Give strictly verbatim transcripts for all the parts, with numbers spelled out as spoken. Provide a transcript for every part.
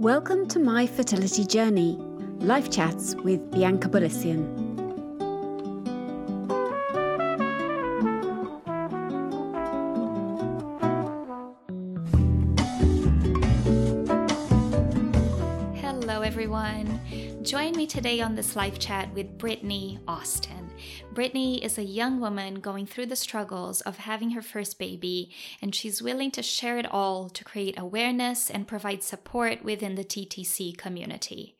Welcome to my fertility journey, Life Chats with Bianca Bolisian. Join me today on this live chat with Brittany Austin. Brittany is a young woman going through the struggles of having her first baby, and she's willing to share it all to create awareness and provide support within the T T C community.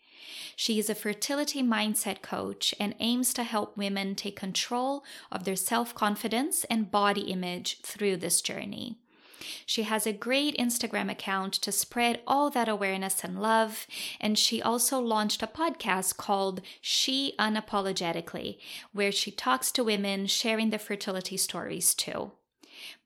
She is a fertility mindset coach and aims to help women take control of their self-confidence and body image through this journey. She has a great Instagram account to spread all that awareness and love, and she also launched a podcast called She Unapologetically, where she talks to women sharing their fertility stories too.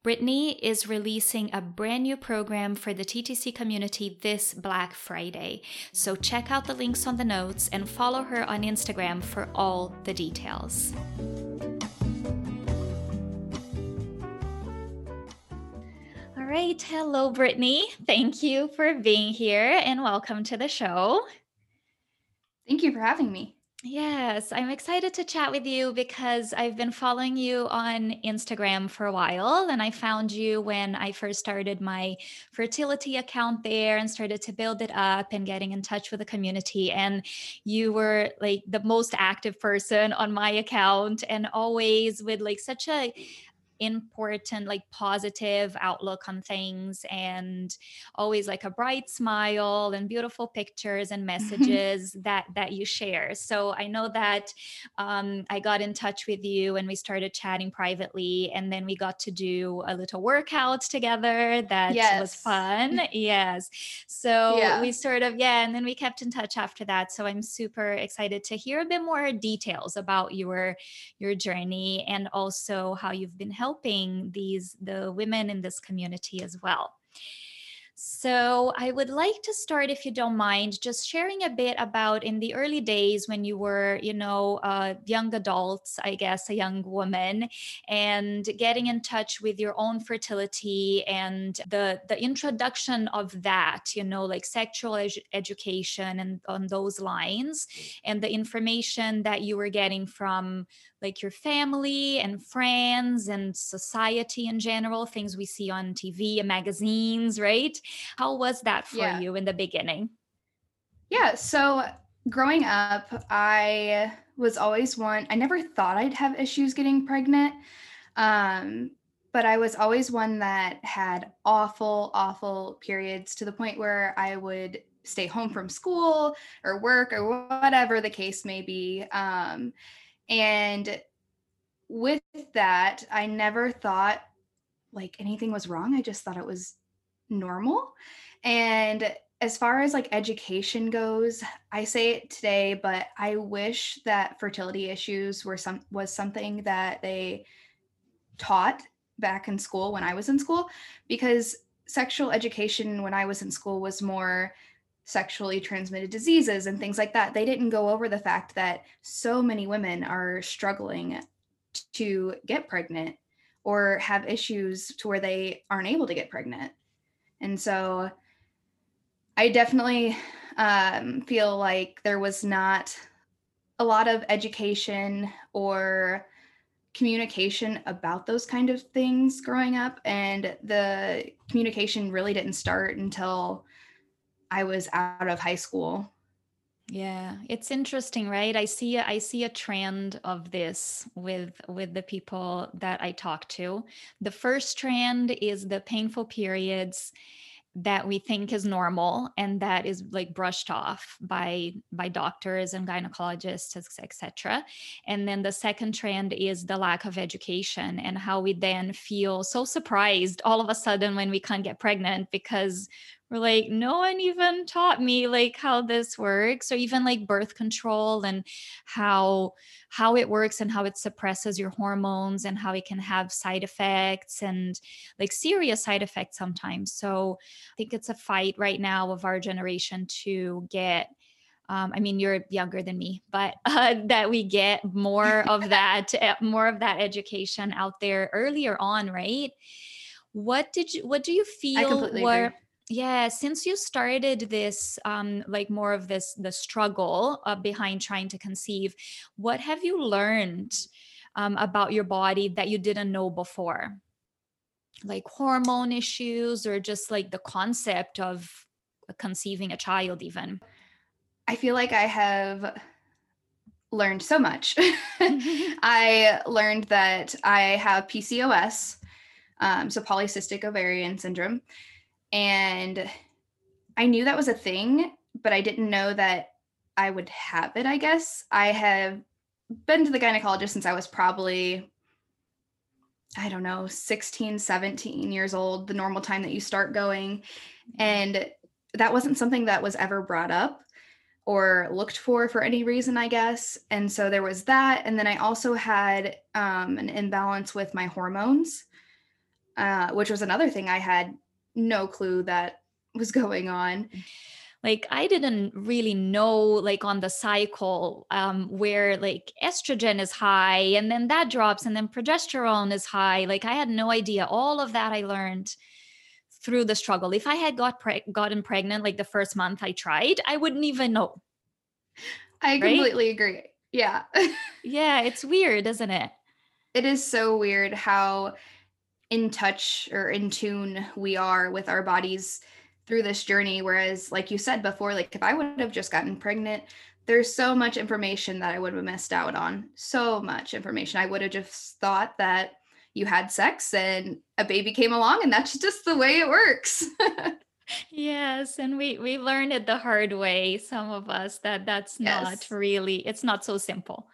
Brittany is releasing a brand new program for the T T C community this Black Friday, so check out the links on the notes and follow her on Instagram for all the details. Right. Hello, Brittany. Thank you for being here and welcome to the show. Thank you for having me. Yes, I'm excited to chat with you because I've been following you on Instagram for a while, and I found you when I first started my fertility account there and started to build it up and getting in touch with the community. And you were like the most active person on my account and always with like such a important, like positive outlook on things, and always like a bright smile and beautiful pictures and messages that that you share. So I know that um, I got in touch with you and we started chatting privately, and then we got to do a little workout together that yes. was fun. Yes. So yeah. we sort of, yeah. And then we kept in touch after that. So I'm super excited to hear a bit more details about your, your journey and also how you've been helping helping these the women in this community as well. So I would like to start, if you don't mind, just sharing a bit about in the early days when you were, you know, uh, young adults, I guess, a young woman, and getting in touch with your own fertility and the the introduction of that, you know, like sexual edu- education and on those lines, and the information that you were getting from like your family and friends and society in general, things we see on T V and magazines, right? How was that for yeah. you in the beginning? Yeah. So growing up, I was always one, I never thought I'd have issues getting pregnant. Um, but I was always one that had awful, awful periods to the point where I would stay home from school or work or whatever the case may be. Um, and with that, I never thought like anything was wrong. I just thought it was normal. And as far as like education goes, I say it today, but I wish that fertility issues were some was something that they taught back in school when I was in school, because sexual education when I was in school was more sexually transmitted diseases and things like that. They didn't go over the fact that so many women are struggling to get pregnant or have issues to where they aren't able to get pregnant. And so I definitely um, feel like there was not a lot of education or communication about those kind of things growing up. And the communication really didn't start until I was out of high school. Yeah, it's interesting, right? I see I see a trend of this with with the people that I talk to. The first trend is the painful periods that we think is normal, and that is like brushed off by by doctors and gynecologists, et cetera. And then the second trend is the lack of education and how we then feel so surprised all of a sudden when we can't get pregnant, because we're like, no one even taught me like how this works, or even like birth control and how how it works and how it suppresses your hormones and how it can have side effects and like serious side effects sometimes. So I think it's a fight right now of our generation to get, um, I mean, you're younger than me, but uh, that we get more of that, more of that education out there earlier on, right? What did you, what do you feel were... yeah, since you started this, um, like more of this, the struggle uh, behind trying to conceive, what have you learned um, about your body that you didn't know before? Like hormone issues or just like the concept of conceiving a child even? I feel like I have learned so much. I learned that I have P C O S, um, so polycystic ovarian syndrome. And I knew that was a thing, but I didn't know that I would have it, I guess. I have been to the gynecologist since I was probably, I don't know, sixteen, seventeen years old, the normal time that you start going. And that wasn't something that was ever brought up or looked for for any reason, I guess. And so there was that. And then I also had um, an imbalance with my hormones, uh, which was another thing I had no clue that was going on. Like I didn't really know, like on the cycle, um, where like estrogen is high and then that drops and then progesterone is high. Like I had no idea. All of that I learned through the struggle. If I had got pre- gotten pregnant, like the first month I tried, I wouldn't even know. I right? completely agree. Yeah. Yeah. It's weird, isn't it? It is so weird how in touch or in tune we are with our bodies through this journey. Whereas like you said before, like if I would have just gotten pregnant, there's so much information that I would have missed out on. So much information. I would have just thought that you had sex and a baby came along and that's just the way it works. Yes. And we, we learned it the hard way, some of us, that that's yes. not really, it's not so simple.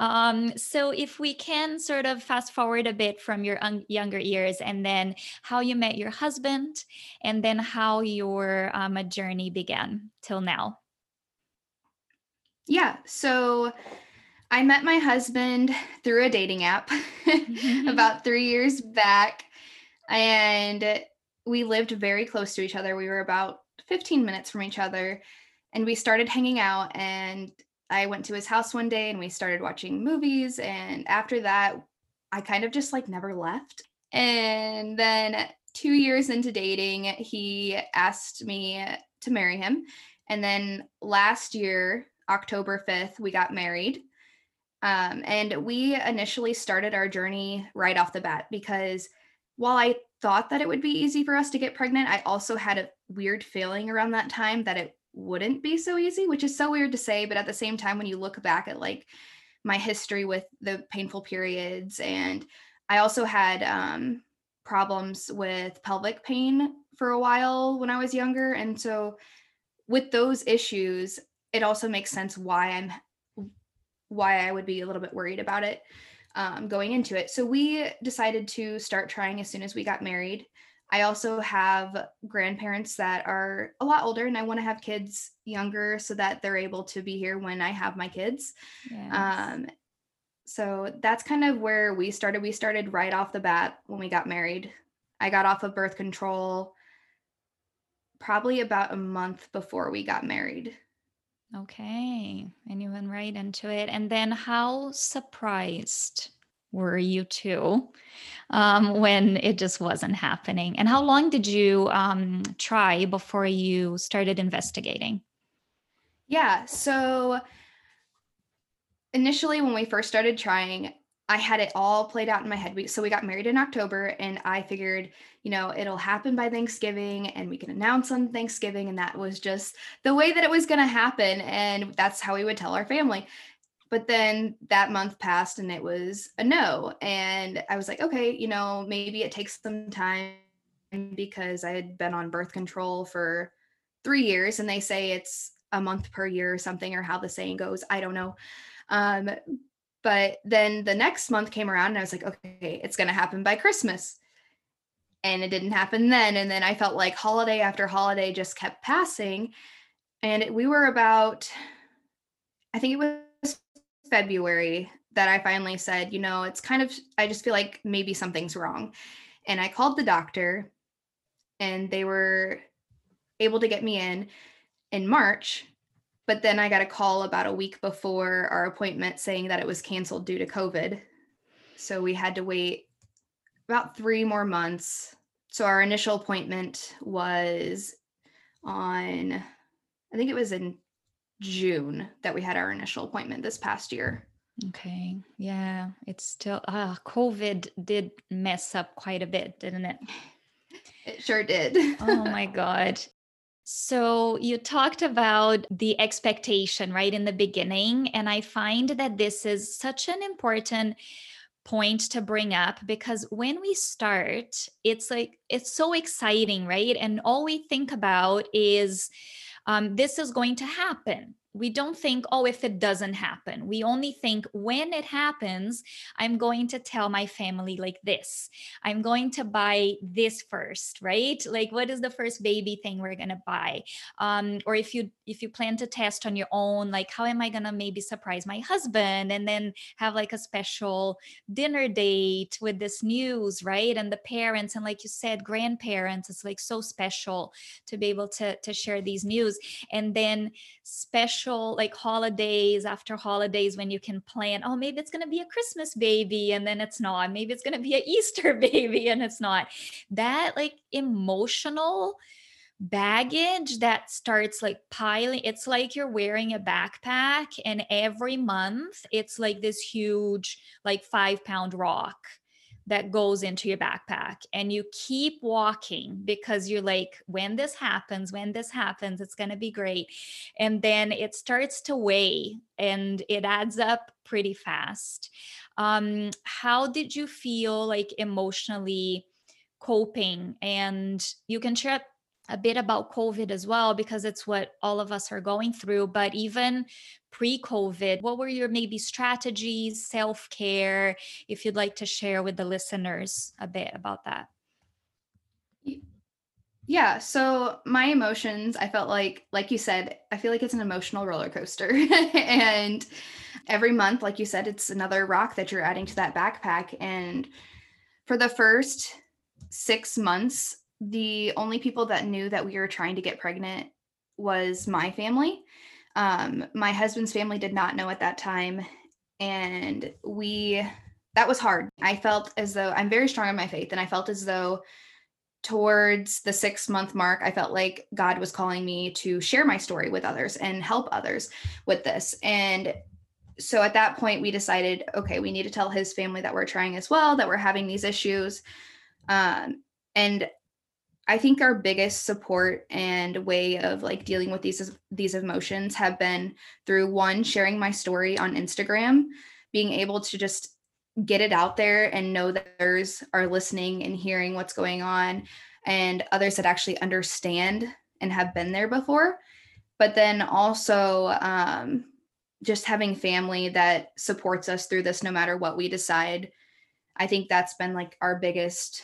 Um, so if we can sort of fast forward a bit from your un- younger years and then how you met your husband and then how your um, journey began till now. Yeah. So I met my husband through a dating app about three years back, and we lived very close to each other. We were about fifteen minutes from each other, and we started hanging out, and I went to his house one day and we started watching movies. And after that, I kind of just like never left. And then two years into dating, he asked me to marry him. And then last year, October fifth, we got married. Um, and we initially started our journey right off the bat, because while I thought that it would be easy for us to get pregnant, I also had a weird feeling around that time that it wouldn't be so easy, which is so weird to say. But at the same time, when you look back at like my history with the painful periods, and I also had um, problems with pelvic pain for a while when I was younger. And so with those issues, it also makes sense why I'm why I would be a little bit worried about it um, going into it. So we decided to start trying as soon as we got married. I also have grandparents that are a lot older, and I want to have kids younger so that they're able to be here when I have my kids. Yes. Um, so that's kind of where we started. We started right off the bat when we got married. I got off of birth control probably about a month before we got married. Okay. And you went right into it. And then how surprised were you two um, when it just wasn't happening? And how long did you um, try before you started investigating? Yeah. So initially when we first started trying, I had it all played out in my head. We, so we got married in October, and I figured, you know, it'll happen by Thanksgiving and we can announce on Thanksgiving. And that was just the way that it was going to happen. And that's how we would tell our family. But then that month passed and it was a no. And I was like, okay, you know, maybe it takes some time, because I had been on birth control for three years and they say it's a month per year or something, or how the saying goes. I don't know. Um, But then the next month came around and I was like, okay, it's going to happen by Christmas. And it didn't happen then. And then I felt like holiday after holiday just kept passing. And it, we were about, I think it was February that I finally said, you know, it's kind of, I just feel like maybe something's wrong. And I called the doctor, and they were able to get me in in March. But then I got a call about a week before our appointment saying that it was canceled due to COVID. So we had to wait about three more months So our initial appointment was on, I think it was in June that we had our initial appointment this past year. Okay. Yeah. It's still, ah, COVID did mess up quite a bit, didn't it? It sure did. Oh my God. So you talked about the expectation right in the beginning. And I find that this is such an important point to bring up, because when we start, it's like, it's so exciting, right? And all we think about is um, this is going to happen. We don't think, oh, if it doesn't happen. We only think when it happens, I'm going to tell my family like this. I'm going to buy this first, right? Like, what is the first baby thing we're going to buy? Um, or if you if you plan to test on your own, like, how am I going to maybe surprise my husband and then have like a special dinner date with this news, right? And the parents, and like you said, grandparents, it's like so special to be able to, to share these news. And then special like holidays after holidays when you can plan, oh, maybe it's going to be a Christmas baby and then it's not, maybe it's going to be an Easter baby and it's not. That like emotional baggage that starts like piling, it's like you're wearing a backpack and every month it's like this huge like five pound rock that goes into your backpack, and you keep walking because you're like, when this happens, when this happens, it's going to be great. And then it starts to weigh and it adds up pretty fast. Um, how did you feel like emotionally coping? And you can share a bit about COVID as well, because it's what all of us are going through, but even pre-COVID, what were your maybe strategies, self-care, if you'd like to share with the listeners a bit about that? Yeah. So my emotions, I felt like, like you said, I feel like it's an emotional roller coaster and every month, like you said, it's another rock that you're adding to that backpack. And for the first six months, the only people that knew that we were trying to get pregnant was my family. Um, my husband's family did not know at that time. And we, that was hard. I felt as though I'm very strong in my faith. And I felt as though towards the six month mark, I felt like God was calling me to share my story with others and help others with this. And so at that point we decided, okay, we need to tell his family that we're trying as well, that we're having these issues. Um, and I think our biggest support and way of like dealing with these, these emotions have been through one, sharing my story on Instagram, being able to just get it out there and know that others are listening and hearing what's going on and others that actually understand and have been there before. But then also um, just having family that supports us through this, no matter what we decide. I think that's been like our biggest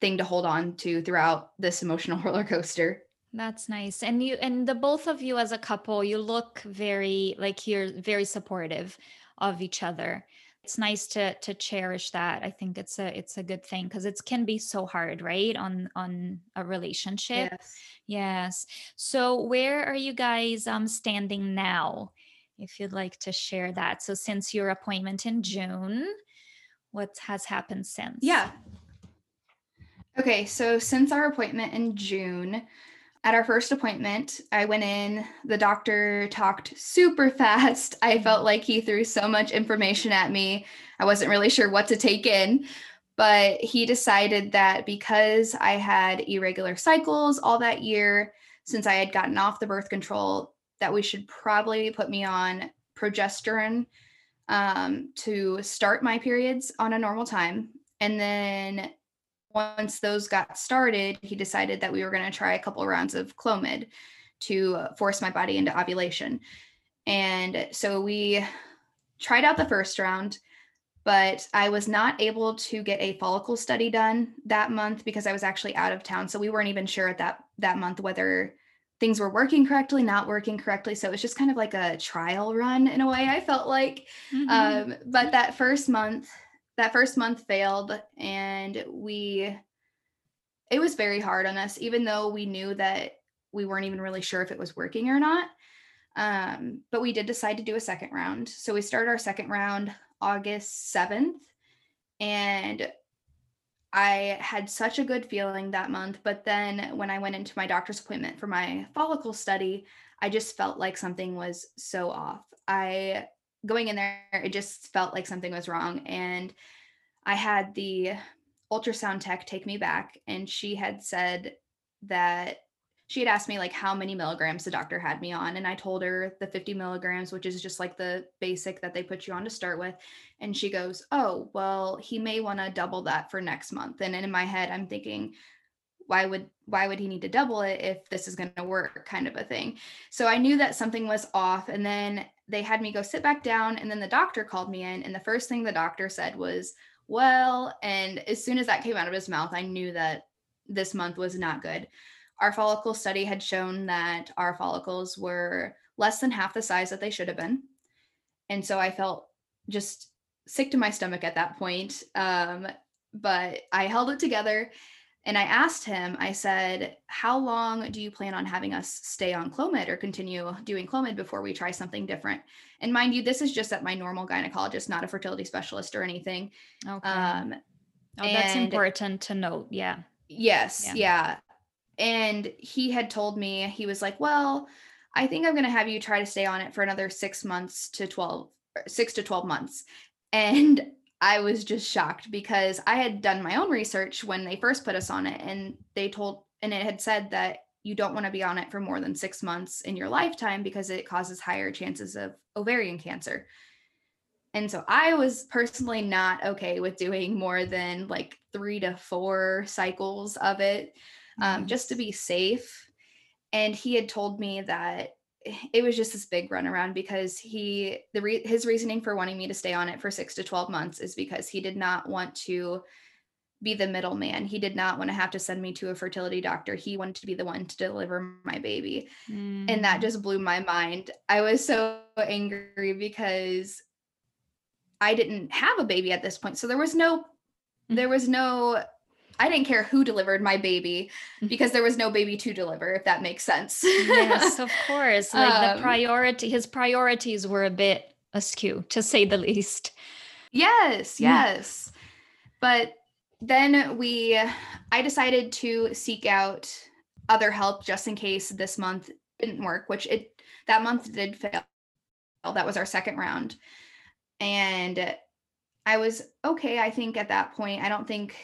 thing to hold on to throughout this emotional roller coaster. That's nice. And you, and the both of you as a couple, you look very, like you're very supportive of each other. It's nice to, to cherish that. I think it's a, it's a good thing because it can be so hard, right? On, on a relationship. Yes. Yes. So where are you guys um, standing now? If you'd like to share that. So since your appointment in June, what has happened since? Yeah. Okay, so since our appointment in June, at our first appointment, I went in, the doctor talked super fast. I felt like he threw so much information at me. I wasn't really sure what to take in, but he decided that because I had irregular cycles all that year, since I had gotten off the birth control, that we should probably put me on progesterone um, to start my periods on a normal time. And then once those got started, he decided that we were going to try a couple rounds of Clomid to force my body into ovulation. And so we tried out the first round, but I was not able to get a follicle study done that month because I was actually out of town. So we weren't even sure at that, that month whether things were working correctly, not working correctly. So it was just kind of like a trial run in a way, I felt like. Mm-hmm. Um, but that first month, That first month failed, and we, it was very hard on us, even though we knew that we weren't even really sure if it was working or not. Um, but we did decide to do a second round. So we started our second round August seventh, and I had such a good feeling that month, but then when I went into my doctor's appointment for my follicle study, I just felt like something was so off. I, going in there, it just felt like something was wrong. And I had the ultrasound tech take me back, and she had said that she had asked me like how many milligrams the doctor had me on. And I told her the fifty milligrams, which is just like the basic that they put you on to start with. And she goes, oh, well, he may want to double that for next month. And in my head, I'm thinking, why would, why would he need to double it if this is going to work, kind of a thing. So I knew that something was off. And then they had me go sit back down. And then the doctor called me in. And the first thing the doctor said was, well, and as soon as that came out of his mouth, I knew that this month was not good. Our follicle study had shown that our follicles were less than half the size that they should have been. And so I felt just sick to my stomach at that point. Um, but I held it together, and I asked him, I said, how long do you plan on having us stay on Clomid or continue doing Clomid before we try something different? And mind you, this is just at my normal gynecologist, not a fertility specialist or anything. Okay. Um, oh, that's and, important to note. Yeah. Yes. Yeah. yeah. And he had told me, he was like, well, I think I'm going to have you try to stay on it for another six months to 12, six to 12 months. And I was just shocked because I had done my own research when they first put us on it, and they told, and it had said that you don't want to be on it for more than six months in your lifetime because it causes higher chances of ovarian cancer. And so I was personally not okay with doing more than like three to four cycles of it. Um, just to be safe. And he had told me that it was just this big runaround because he, the re- his reasoning for wanting me to stay on it for six to twelve months is because he did not want to be the middleman. He did not want to have to send me to a fertility doctor. He wanted to be the one to deliver my baby. Mm. And that just blew my mind. I was so angry because I didn't have a baby at this point. So there was no, there was no, I didn't care who delivered my baby because there was no baby to deliver, if that makes sense. Yes, of course. Like um, the priority, his priorities were a bit askew, to say the least. Yes, yes. Yeah. But then we, I decided to seek out other help just in case this month didn't work, which it, that month did fail. That was our second round. And I was okay. I think at that point, I don't think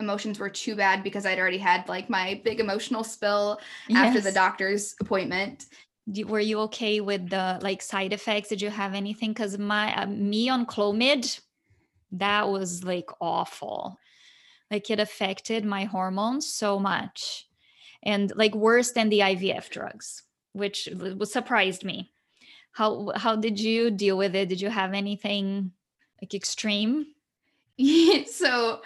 emotions were too bad because I'd already had like my big emotional spill yes. after the doctor's appointment. Were you okay with the like side effects? Did you have anything? Cause my, uh, me on Clomid, that was like awful. Like it affected my hormones so much, and like worse than the I V F drugs, which surprised me. How, how did you deal with it? Did you have anything like extreme? So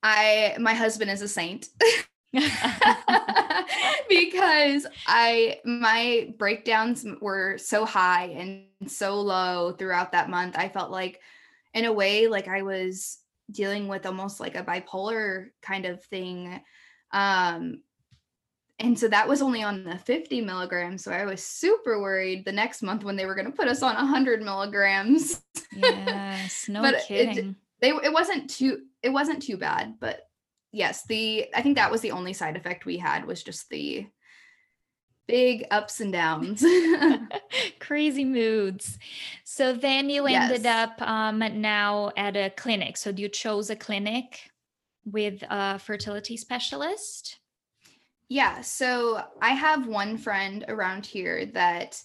I, my husband is a saint because I, my breakdowns were so high and so low throughout that month. I felt like in a way, like I was dealing with almost like a bipolar kind of thing. Um, and so that was only on the fifty milligrams. So I was super worried the next month when they were going to put us on a hundred milligrams. Yes. No but kidding. It, They, it wasn't too, it wasn't too bad, but yes, the, I think that was the only side effect we had was just the big ups and downs, crazy moods. So then you yes. ended up um, now at a clinic. So you chose a clinic with a fertility specialist? Yeah. So I have one friend around here that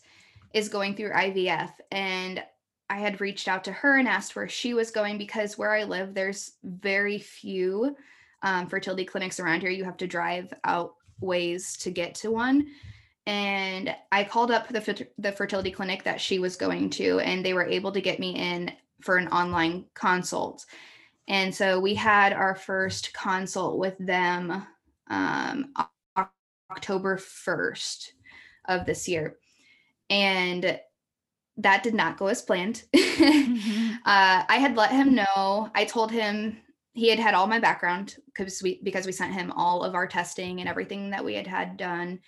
is going through I V F, and I had reached out to her and asked where she was going because where I live, there's very few um, fertility clinics around here. You have to drive out ways to get to one. And I called up the, the fertility clinic that she was going to, and they were able to get me in for an online consult. And so we had our first consult with them um, October first of this year. And that did not go as planned. mm-hmm. uh, I had let him know. I told him he had had all my background because we, because we sent him all of our testing and everything that we had had done.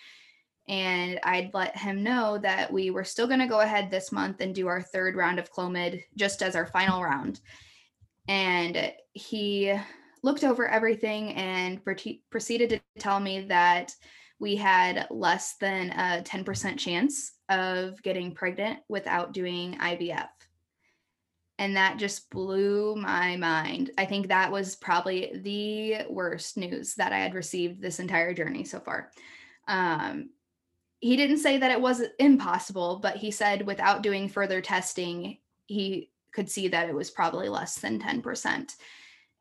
And I'd let him know that we were still going to go ahead this month and do our third round of Clomid just as our final round. And he looked over everything and pre- proceeded to tell me that we had less than a ten percent chance of getting pregnant without doing I V F. And that just blew my mind. I think that was probably the worst news that I had received this entire journey so far. Um, he didn't say that it was impossible, but he said without doing further testing, he could see that it was probably less than ten percent.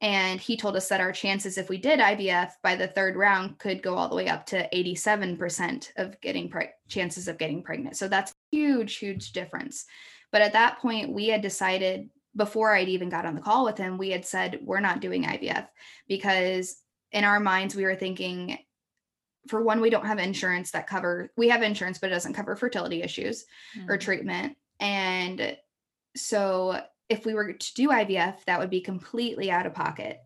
And he told us that our chances, if we did I V F by the third round, could go all the way up to eighty-seven percent of getting pre- chances of getting pregnant. So that's a huge, huge difference. But at that point, we had decided, before I'd even got on the call with him, we had said, we're not doing I V F, because in our minds, we were thinking, for one, we don't have insurance that cover, we have insurance, but it doesn't cover fertility issues mm-hmm. or treatment. And so if we were to do I V F, that would be completely out of pocket.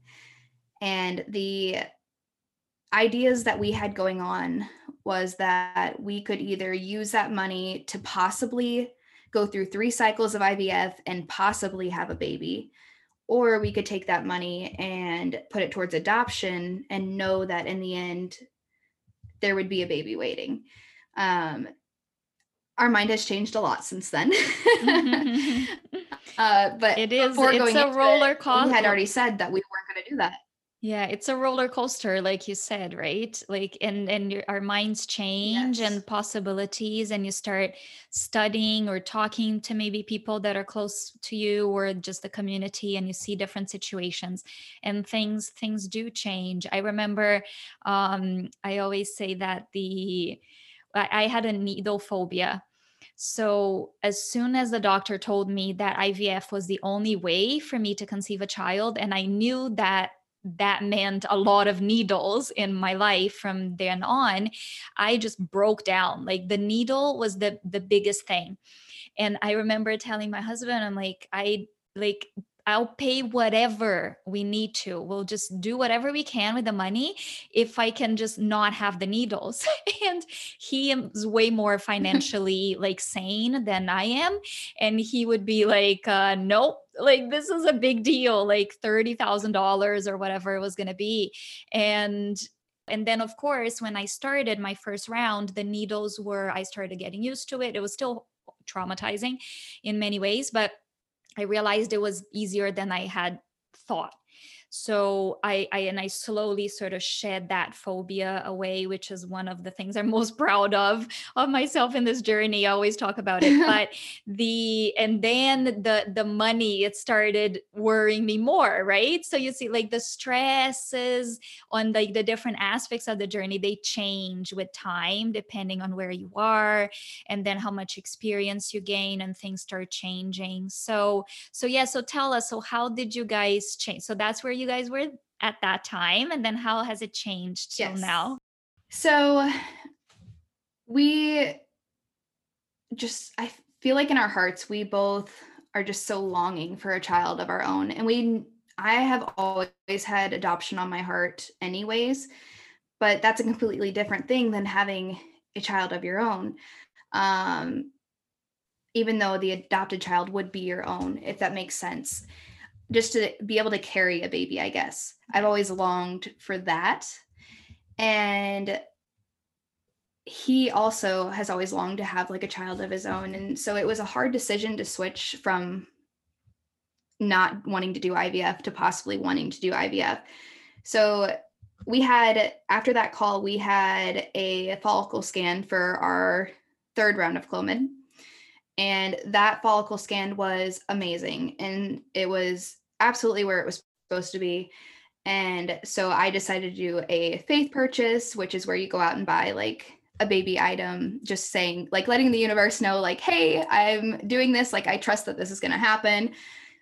And the ideas that we had going on was that we could either use that money to possibly go through three cycles of I V F and possibly have a baby, or we could take that money and put it towards adoption and know that in the end, there would be a baby waiting. Um, our mind has changed a lot since then. uh, but it is, before going into it, we had already said that we weren't going to do that. Yeah, it's a roller coaster, like you said, right? Like, and, and your, our minds change yes. and possibilities, and you start studying or talking to maybe people that are close to you or just the community, and you see different situations and things, things do change. I remember, um, I always say that the, I, I had a needle phobia. So as soon as the doctor told me that I V F was the only way for me to conceive a child, and I knew that that meant a lot of needles in my life from then on, I just broke down. Like the needle was the, the biggest thing. And I remember telling my husband, I'm like, I like, I'll pay whatever we need to. We'll just do whatever we can with the money if I can just not have the needles. And he is way more financially like sane than I am. And he would be like, uh, nope, like this is a big deal, like thirty thousand dollars or whatever it was going to be. And And then, of course, when I started my first round, the needles were, I started getting used to it. It was still traumatizing in many ways, but I realized it was easier than I had thought. So I, I, and I slowly sort of shed that phobia away, which is one of the things I'm most proud of, of myself in this journey. I always talk about it, but the, and then the, the money, it started worrying me more, right? So you see like the stresses on like the different aspects of the journey, they change with time, depending on where you are and then how much experience you gain, and things start changing. So, so yeah, so tell us, so how did you guys change? So that's where you guys were at that time, and then how has it changed till yes. now? So we just, I feel like in our hearts, we both are just so longing for a child of our own. And we, I have always had adoption on my heart anyways, but that's a completely different thing than having a child of your own. Um, even though the adopted child would be your own, if that makes sense. Just to be able to carry a baby, I guess. I've always longed for that. And he also has always longed to have like a child of his own. And so it was a hard decision to switch from not wanting to do I V F to possibly wanting to do I V F. So we had, after that call, we had a follicle scan for our third round of Clomid. And that follicle scan was amazing. And it was absolutely where it was supposed to be. And so I decided to do a faith purchase, which is where you go out and buy like a baby item, just saying, like letting the universe know, like, hey, I'm doing this. Like, I trust that this is going to happen.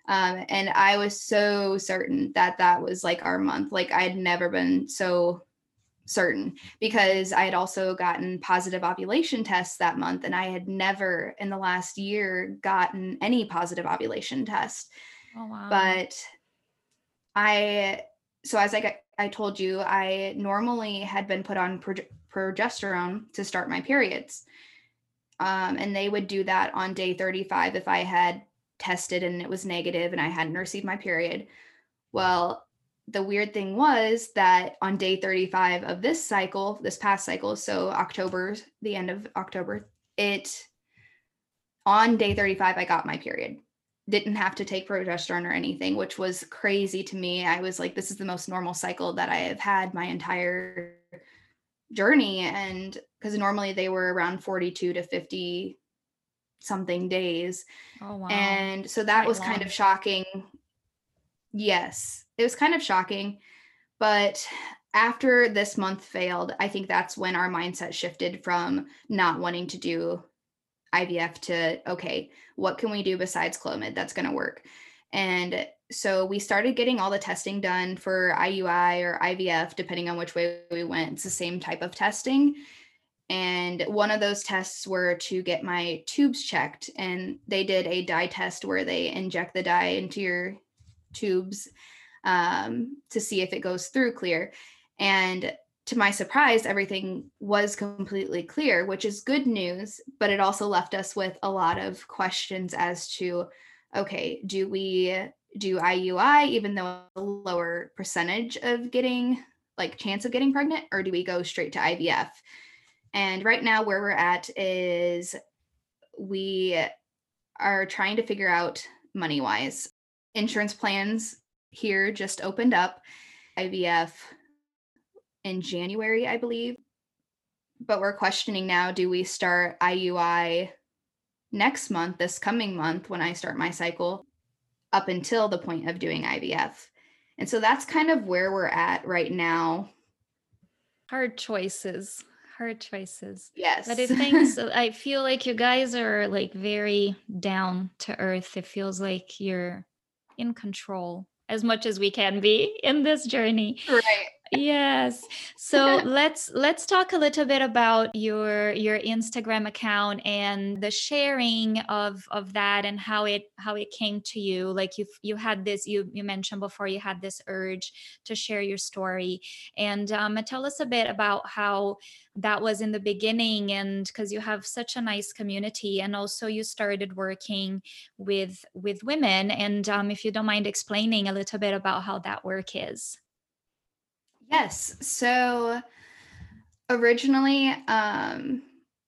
Um, and I was so certain that that was like our month. Like I had never been so certain, because I had also gotten positive ovulation tests that month, and I had never in the last year gotten any positive ovulation test. Oh, wow. But I, so as I got, I told you, I normally had been put on pro- progesterone to start my periods. Um, and they would do that on day thirty-five if I had tested and it was negative and I hadn't received my period. Well, the weird thing was that on day thirty-five of this cycle, this past cycle, so October, the end of October, it, on day thirty-five, I got my period. Didn't have to take progesterone or anything, which was crazy to me. I was like, this is the most normal cycle that I have had my entire journey. And because normally they were around forty-two to fifty something days. Oh, wow. And so that Quite was long. Kind of shocking. Yes, it was kind of shocking. But after this month failed, I think that's when our mindset shifted from not wanting to do I V F to, okay, what can we do besides Clomid that's going to work? And so we started getting all the testing done for I U I or I V F, depending on which way we went. It's the same type of testing. And one of those tests were to get my tubes checked. And they did a dye test where they inject the dye into your tubes um, to see if it goes through clear. And to my surprise, everything was completely clear, which is good news, but it also left us with a lot of questions as to, okay, do we do I U I, even though a lower percentage of getting, like chance of getting pregnant, or do we go straight to I V F? And right now where we're at is we are trying to figure out money-wise. Insurance plans here just opened up, I V F in January, I believe. But we're questioning now, do we start I U I next month, this coming month, when I start my cycle, up until the point of doing I V F? And so that's kind of where we're at right now. Hard choices, hard choices. Yes. But it thanks, I feel like you guys are like very down to earth. It feels like you're in control as much as we can be in this journey. Right. Yes. So let's let's talk a little bit about your your Instagram account and the sharing of of that and how it how it came to you. Like you you had this you you mentioned before, you had this urge to share your story, and um, tell us a bit about how that was in the beginning, and because you have such a nice community, and also you started working with with women, and um, if you don't mind explaining a little bit about how that work is. Yes. So originally, um,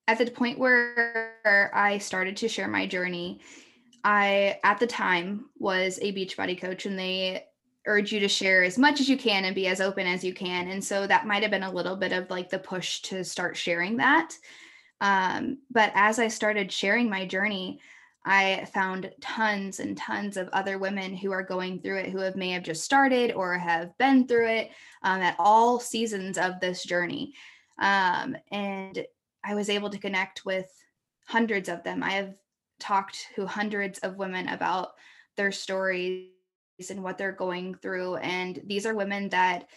at the point where I started to share my journey, I, at the time, was a Beachbody coach, and they urge you to share as much as you can and be as open as you can. And so that might've been a little bit of like the push to start sharing that. Um, but as I started sharing my journey, I found tons and tons of other women who are going through it, who have, may have just started or have been through it um, at all seasons of this journey. Um, and I was able to connect with hundreds of them. I have talked to hundreds of women about their stories and what they're going through. And these are women that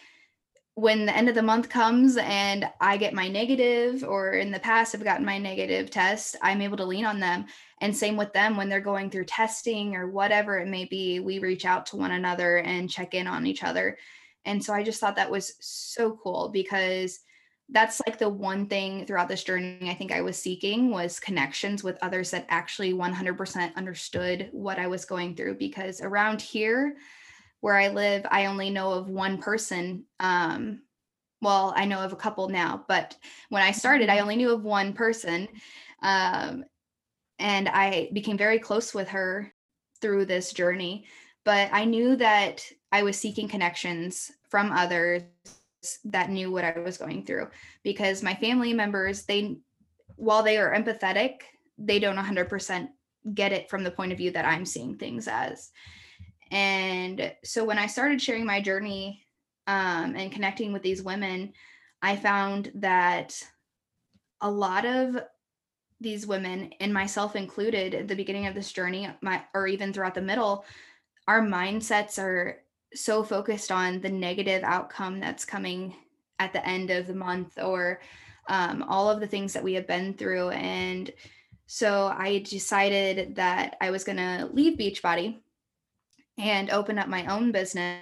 when the end of the month comes and I get my negative, or in the past I've gotten my negative test, I'm able to lean on them. And same with them when they're going through testing or whatever it may be, we reach out to one another and check in on each other. And so I just thought that was so cool, because that's like the one thing throughout this journey I think I was seeking, was connections with others that actually one hundred percent understood what I was going through. Because around here where I live, I only know of one person. Um, well, I know of a couple now, but when I started, I only knew of one person. Um, and I became very close with her through this journey. But I knew that I was seeking connections from others that knew what I was going through, because my family members, they, while they are empathetic, they don't one hundred percent get it from the point of view that I'm seeing things as. And so when I started sharing my journey um, and connecting with these women, I found that a lot of these women, and myself included at the beginning of this journey, my, or even throughout the middle, our mindsets are so focused on the negative outcome that's coming at the end of the month, or um, all of the things that we have been through. And so I decided that I was going to leave Beachbody and open up my own business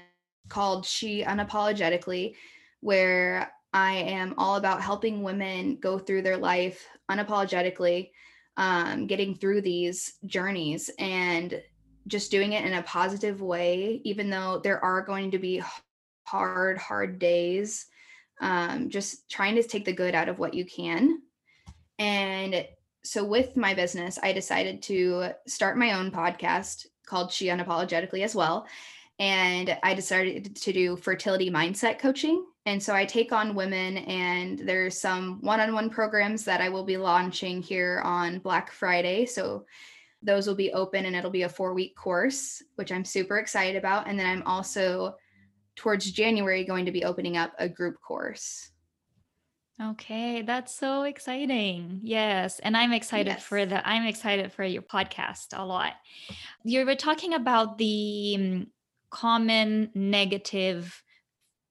called She Unapologetically, where I am all about helping women go through their life unapologetically, um, getting through these journeys and just doing it in a positive way, even though there are going to be hard, hard days, um, just trying to take the good out of what you can. And so with my business, I decided to start my own podcast called She Unapologetically as well. And I decided to do fertility mindset coaching. And so I take on women, and there's some one-on-one programs that I will be launching here on Black Friday. So those will be open, and it'll be a four-week course, which I'm super excited about. And then I'm also, towards January, going to be opening up a group course. Okay, that's so exciting. Yes, and I'm excited yes. for the I'm excited for your podcast a lot. You were talking about the common negative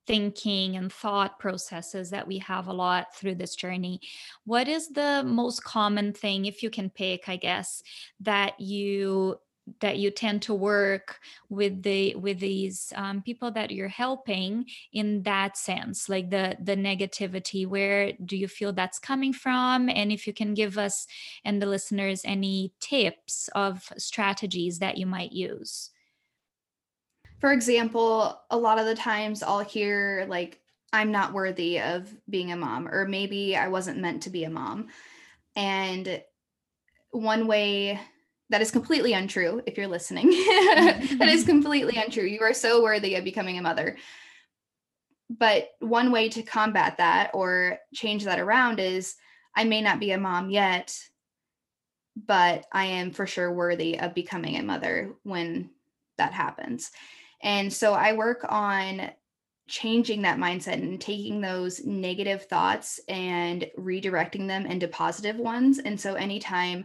thinking and thought processes that we have a lot through this journey. What is the most common thing, if you can pick, I guess, that you that you tend to work with the with these um, people that you're helping in that sense, like the the negativity? Where do you feel that's coming from? And if you can give us and the listeners any tips of strategies that you might use. For example, a lot of the times I'll hear like, I'm not worthy of being a mom, or maybe I wasn't meant to be a mom. And one way that is completely untrue, if you're listening, that is completely untrue. You are so worthy of becoming a mother. But one way to combat that or change that around is, I may not be a mom yet, but I am for sure worthy of becoming a mother when that happens. And so I work on changing that mindset and taking those negative thoughts and redirecting them into positive ones. And so anytime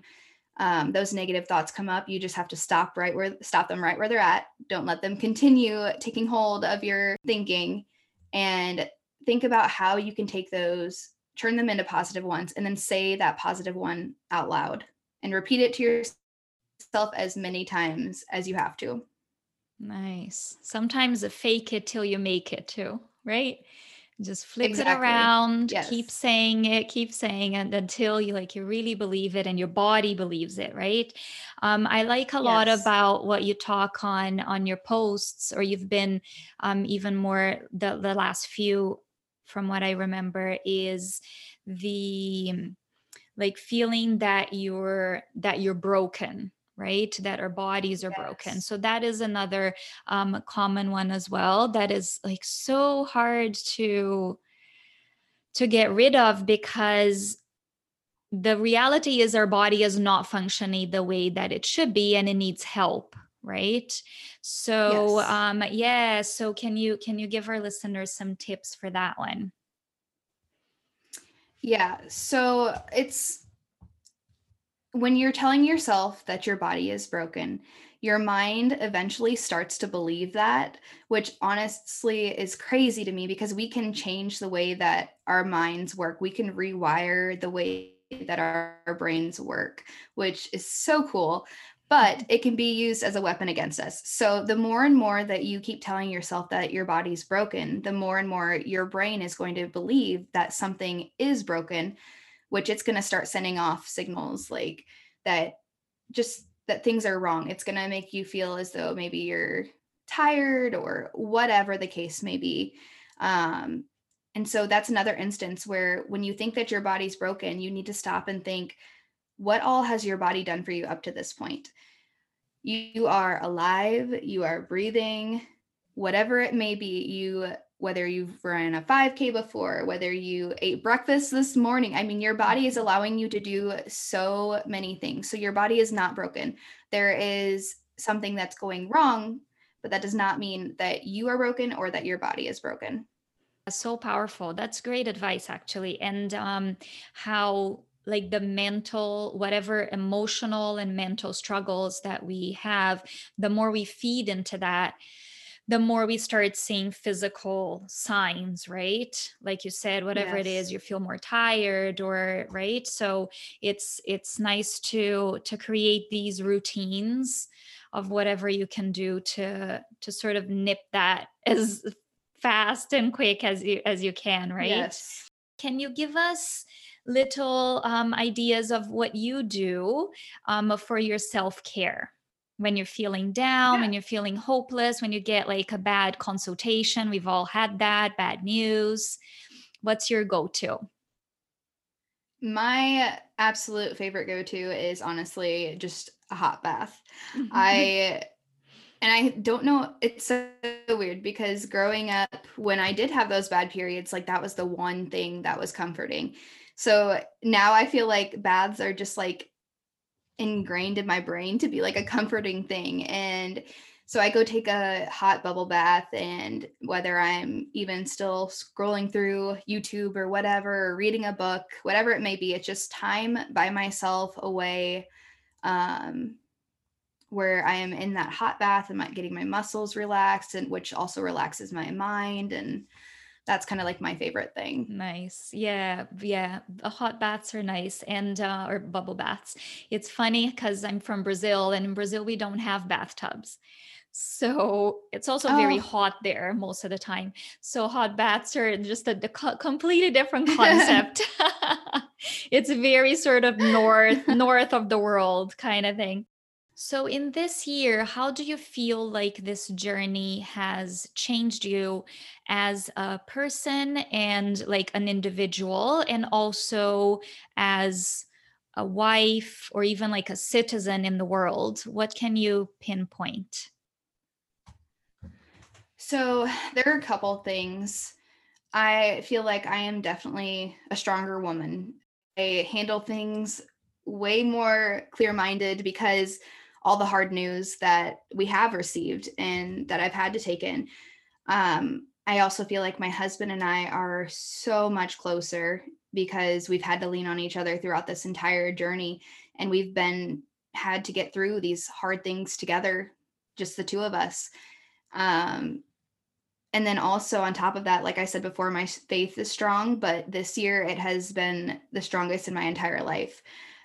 um, those negative thoughts come up, you just have to stop right where stop them right where they're at. Don't let them continue taking hold of your thinking, and think about how you can take those, turn them into positive ones, and then say that positive one out loud and repeat it to yourself as many times as you have to. Nice. Sometimes a fake it till you make it too, right? Just flip exactly. it around, yes. keep saying it, keep saying it until you like, you really believe it and your body believes it, right? Um, I like a yes. lot about what you talk on, on your posts, or you've been um, even more the, the last few, from what I remember, is the like feeling that you're, that you're broken, right? That our bodies are yes. broken. So that is another um, common one as well. That is like so hard to, to get rid of, because the reality is our body is not functioning the way that it should be, and it needs help. Right. So, yes. um, yeah. So can you, can you give our listeners some tips for that one? Yeah. So it's, when you're telling yourself that your body is broken, your mind eventually starts to believe that, which honestly is crazy to me, because we can change the way that our minds work. We can rewire the way that our, our brains work, which is so cool, but it can be used as a weapon against us. So the more and more that you keep telling yourself that your body's broken, the more and more your brain is going to believe that something is broken, which it's going to start sending off signals like that, just that things are wrong. It's going to make you feel as though maybe you're tired or whatever the case may be. Um, and so that's another instance where when you think that your body's broken, you need to stop and think, what all has your body done for you up to this point? You are alive, you are breathing, whatever it may be, you whether you've run a five K before, whether you ate breakfast this morning. I mean, your body is allowing you to do so many things. So your body is not broken. There is something that's going wrong, but that does not mean that you are broken or that your body is broken. So powerful. That's great advice, actually. And um, how like the mental, whatever emotional and mental struggles that we have, the more we feed into that, the more we start seeing physical signs, right? Like you said, whatever yes. it is, you feel more tired or, right? So it's it's nice to to create these routines of whatever you can do to to sort of nip that as fast and quick as you as you can, right? Yes. Can you give us little um, ideas of what you do um, for your self-care? when you're feeling down, yeah. when you're feeling hopeless, when you get like a bad consultation, we've all had that, bad news. What's your go-to? My absolute favorite go-to is honestly just a hot bath. Mm-hmm. I, and I don't know, it's so weird because growing up when I did have those bad periods, like that was the one thing that was comforting. So now I feel like baths are just like ingrained in my brain to be like a comforting thing. And so I go take a hot bubble bath, and whether I'm even still scrolling through YouTube or whatever, or reading a book, whatever it may be, it's just time by myself away, um, where I am in that hot bath and getting my muscles relaxed, and which also relaxes my mind. And that's kind of like my favorite thing. Nice. Yeah. Yeah. Hot baths are nice. And, uh, or bubble baths. It's funny because I'm from Brazil, and in Brazil, we don't have bathtubs. So it's also oh. very hot there most of the time. So hot baths are just a, a completely different concept. It's very sort of north, north of the world kind of thing. So in this year, how do you feel like this journey has changed you as a person and like an individual, and also as a wife or even like a citizen in the world? What can you pinpoint? So there are a couple things. I feel like I am definitely a stronger woman. I handle things way more clear-minded because all the hard news that we have received and that I've had to take in. Um, I also feel like my husband and I are so much closer because we've had to lean on each other throughout this entire journey. And we've been had to get through these hard things together, just the two of us. Um, and then also on top of that, like I said before, my faith is strong, but this year it has been the strongest in my entire life.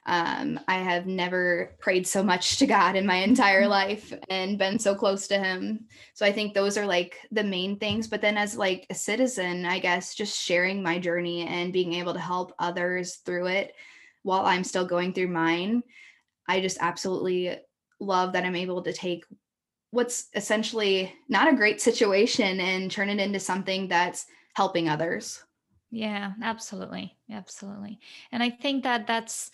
Um, I have never prayed so much to God in my entire life and been so close to him. So I think those are like the main things. But then as like a citizen, I guess, just sharing my journey and being able to help others through it while I'm still going through mine. I just absolutely love that I'm able to take what's essentially not a great situation and turn it into something that's helping others. Yeah, absolutely. Absolutely. And I think that that's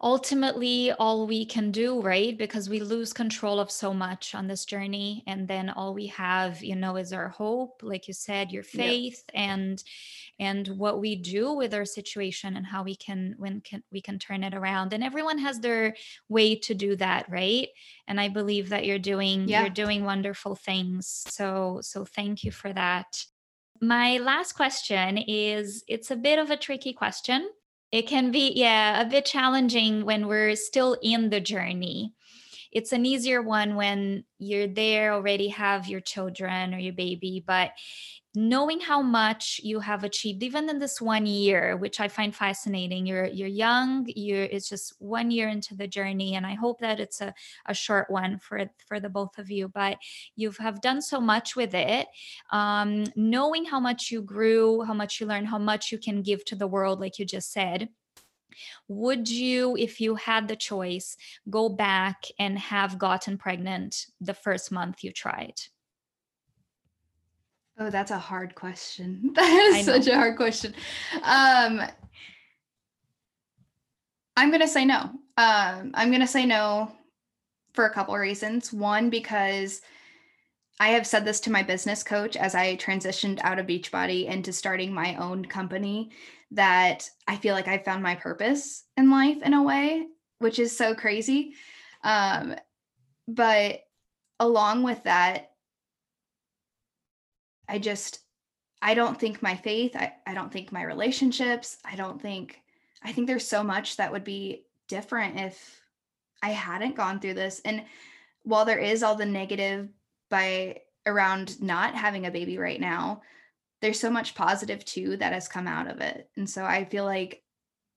ultimately all we can do, right? Because we lose control of so much on this journey. And then all we have, you know, is our hope, like you said, your faith, yeah. and, and what we do with our situation and how we can, when can we can turn it around. And everyone has their way to do that. Right. And I believe that you're doing, yeah. you're doing wonderful things. So, so thank you for that. My last question is, it's a bit of a tricky question. It can be, yeah, a bit challenging when we're still in the journey. It's an easier one when you're there, already have your children or your baby, but knowing how much you have achieved, even in this one year, which I find fascinating, you're you're young, you're it's just one year into the journey. And I hope that it's a, a short one for, for the both of you, but you have done so much with it. Um, knowing how much you grew, how much you learned, how much you can give to the world, like you just said, would you, if you had the choice, go back and have gotten pregnant the first month you tried? Oh, that's a hard question. That is such a hard question. Um, I'm going to say no. Um, I'm going to say no for a couple of reasons. One, because I have said this to my business coach as I transitioned out of Beachbody into starting my own company, that I feel like I found my purpose in life in a way, which is so crazy. Um, but along with that, I just, I don't think my faith, I, I don't think my relationships, I don't think, I think there's so much that would be different if I hadn't gone through this. And while there is all the negative by around not having a baby right now, there's so much positive too that has come out of it. And so I feel like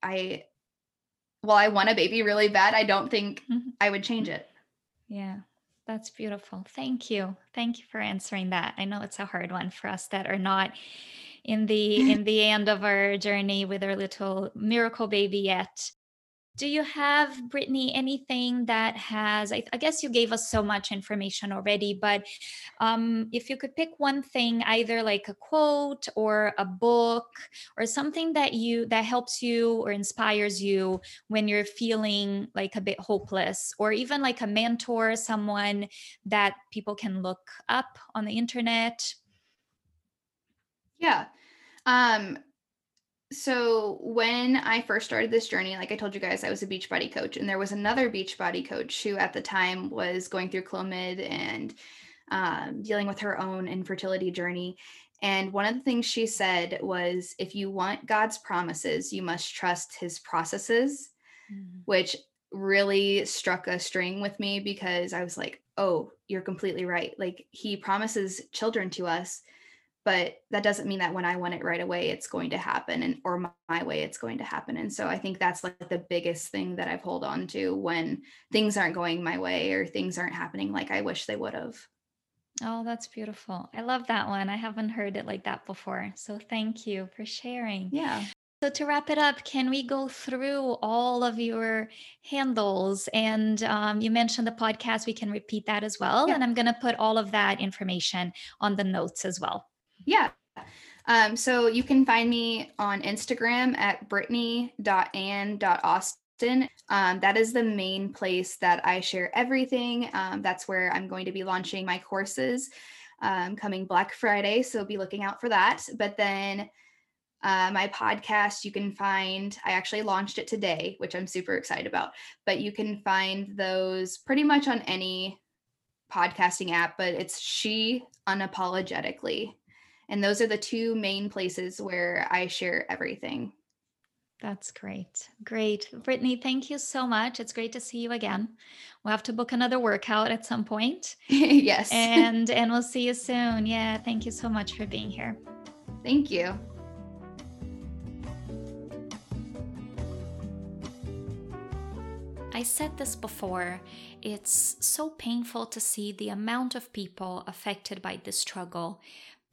I, while I want a baby really bad, I don't think mm-hmm. I would change it. Yeah. That's beautiful. Thank you. Thank you for answering that. I know it's a hard one for us that are not in the in the end of our journey with our little miracle baby yet. Do you have, Brittany, anything that has, I, I guess you gave us so much information already, but um, if you could pick one thing, either like a quote or a book or something that you, that helps you or inspires you when you're feeling like a bit hopeless, or even like a mentor, someone that people can look up on the internet. Yeah. Um, So when I first started this journey, like I told you guys, I was a Beachbody coach, and there was another Beachbody coach who at the time was going through Clomid and um, dealing with her own infertility journey. And one of the things she said was, if you want God's promises, you must trust his processes, mm-hmm. which really struck a string with me, because I was like, oh, you're completely right. Like, he promises children to us, but that doesn't mean that when I want it right away, it's going to happen, and or my, my way, it's going to happen. And so I think that's like the biggest thing that I've held on to when things aren't going my way or things aren't happening like I wish they would have. Oh, that's beautiful. I love that one. I haven't heard it like that before. So thank you for sharing. Yeah. So to wrap it up, can we go through all of your handles? And um, you mentioned the podcast. We can repeat that as well. Yeah. And I'm going to put all of that information on the notes as well. Yeah. Um, so you can find me on Instagram at brittany dot ann dot austin. Um, that is the main place that I share everything. Um, that's where I'm going to be launching my courses um, coming Black Friday. So be looking out for that. But then uh, my podcast, you can find, I actually launched it today, which I'm super excited about, but you can find those pretty much on any podcasting app, but it's She Unapologetically. And those are the two main places where I share everything. That's great. Great. Brittany, thank you so much. It's great to see you again. We'll have to book another workout at some point. Yes. And and we'll see you soon. Yeah. Thank you so much for being here. Thank you. I said this before, it's so painful to see the amount of people affected by this struggle.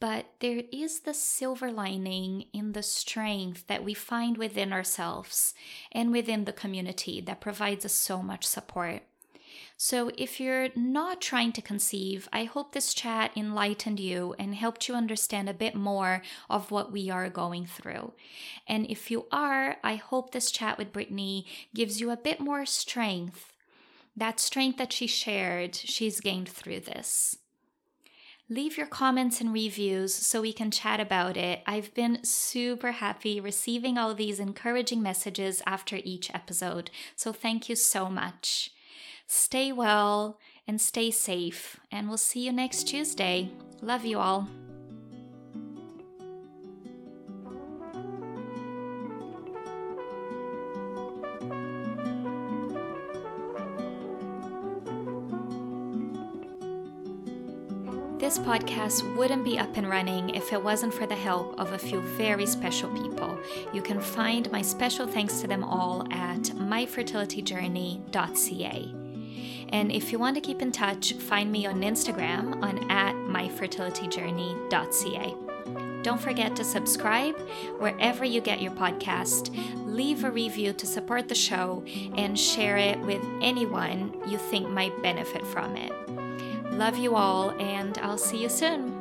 But there is the silver lining in the strength that we find within ourselves and within the community that provides us so much support. So if you're not trying to conceive, I hope this chat enlightened you and helped you understand a bit more of what we are going through. And if you are, I hope this chat with Brittany gives you a bit more strength. That strength that she shared, she's gained through this. Leave your comments and reviews so we can chat about it. I've been super happy receiving all these encouraging messages after each episode, so thank you so much. Stay well and stay safe, and we'll see you next Tuesday. Love you all. This podcast wouldn't be up and running if it wasn't for the help of a few very special people. You can find my special thanks to them all at my fertility journey dot c a. And if you want to keep in touch, find me on Instagram on at my fertility journey dot c a. Don't forget to subscribe wherever you get your podcast, leave a review to support the show, and share it with anyone you think might benefit from it. Love you all, and I'll see you soon.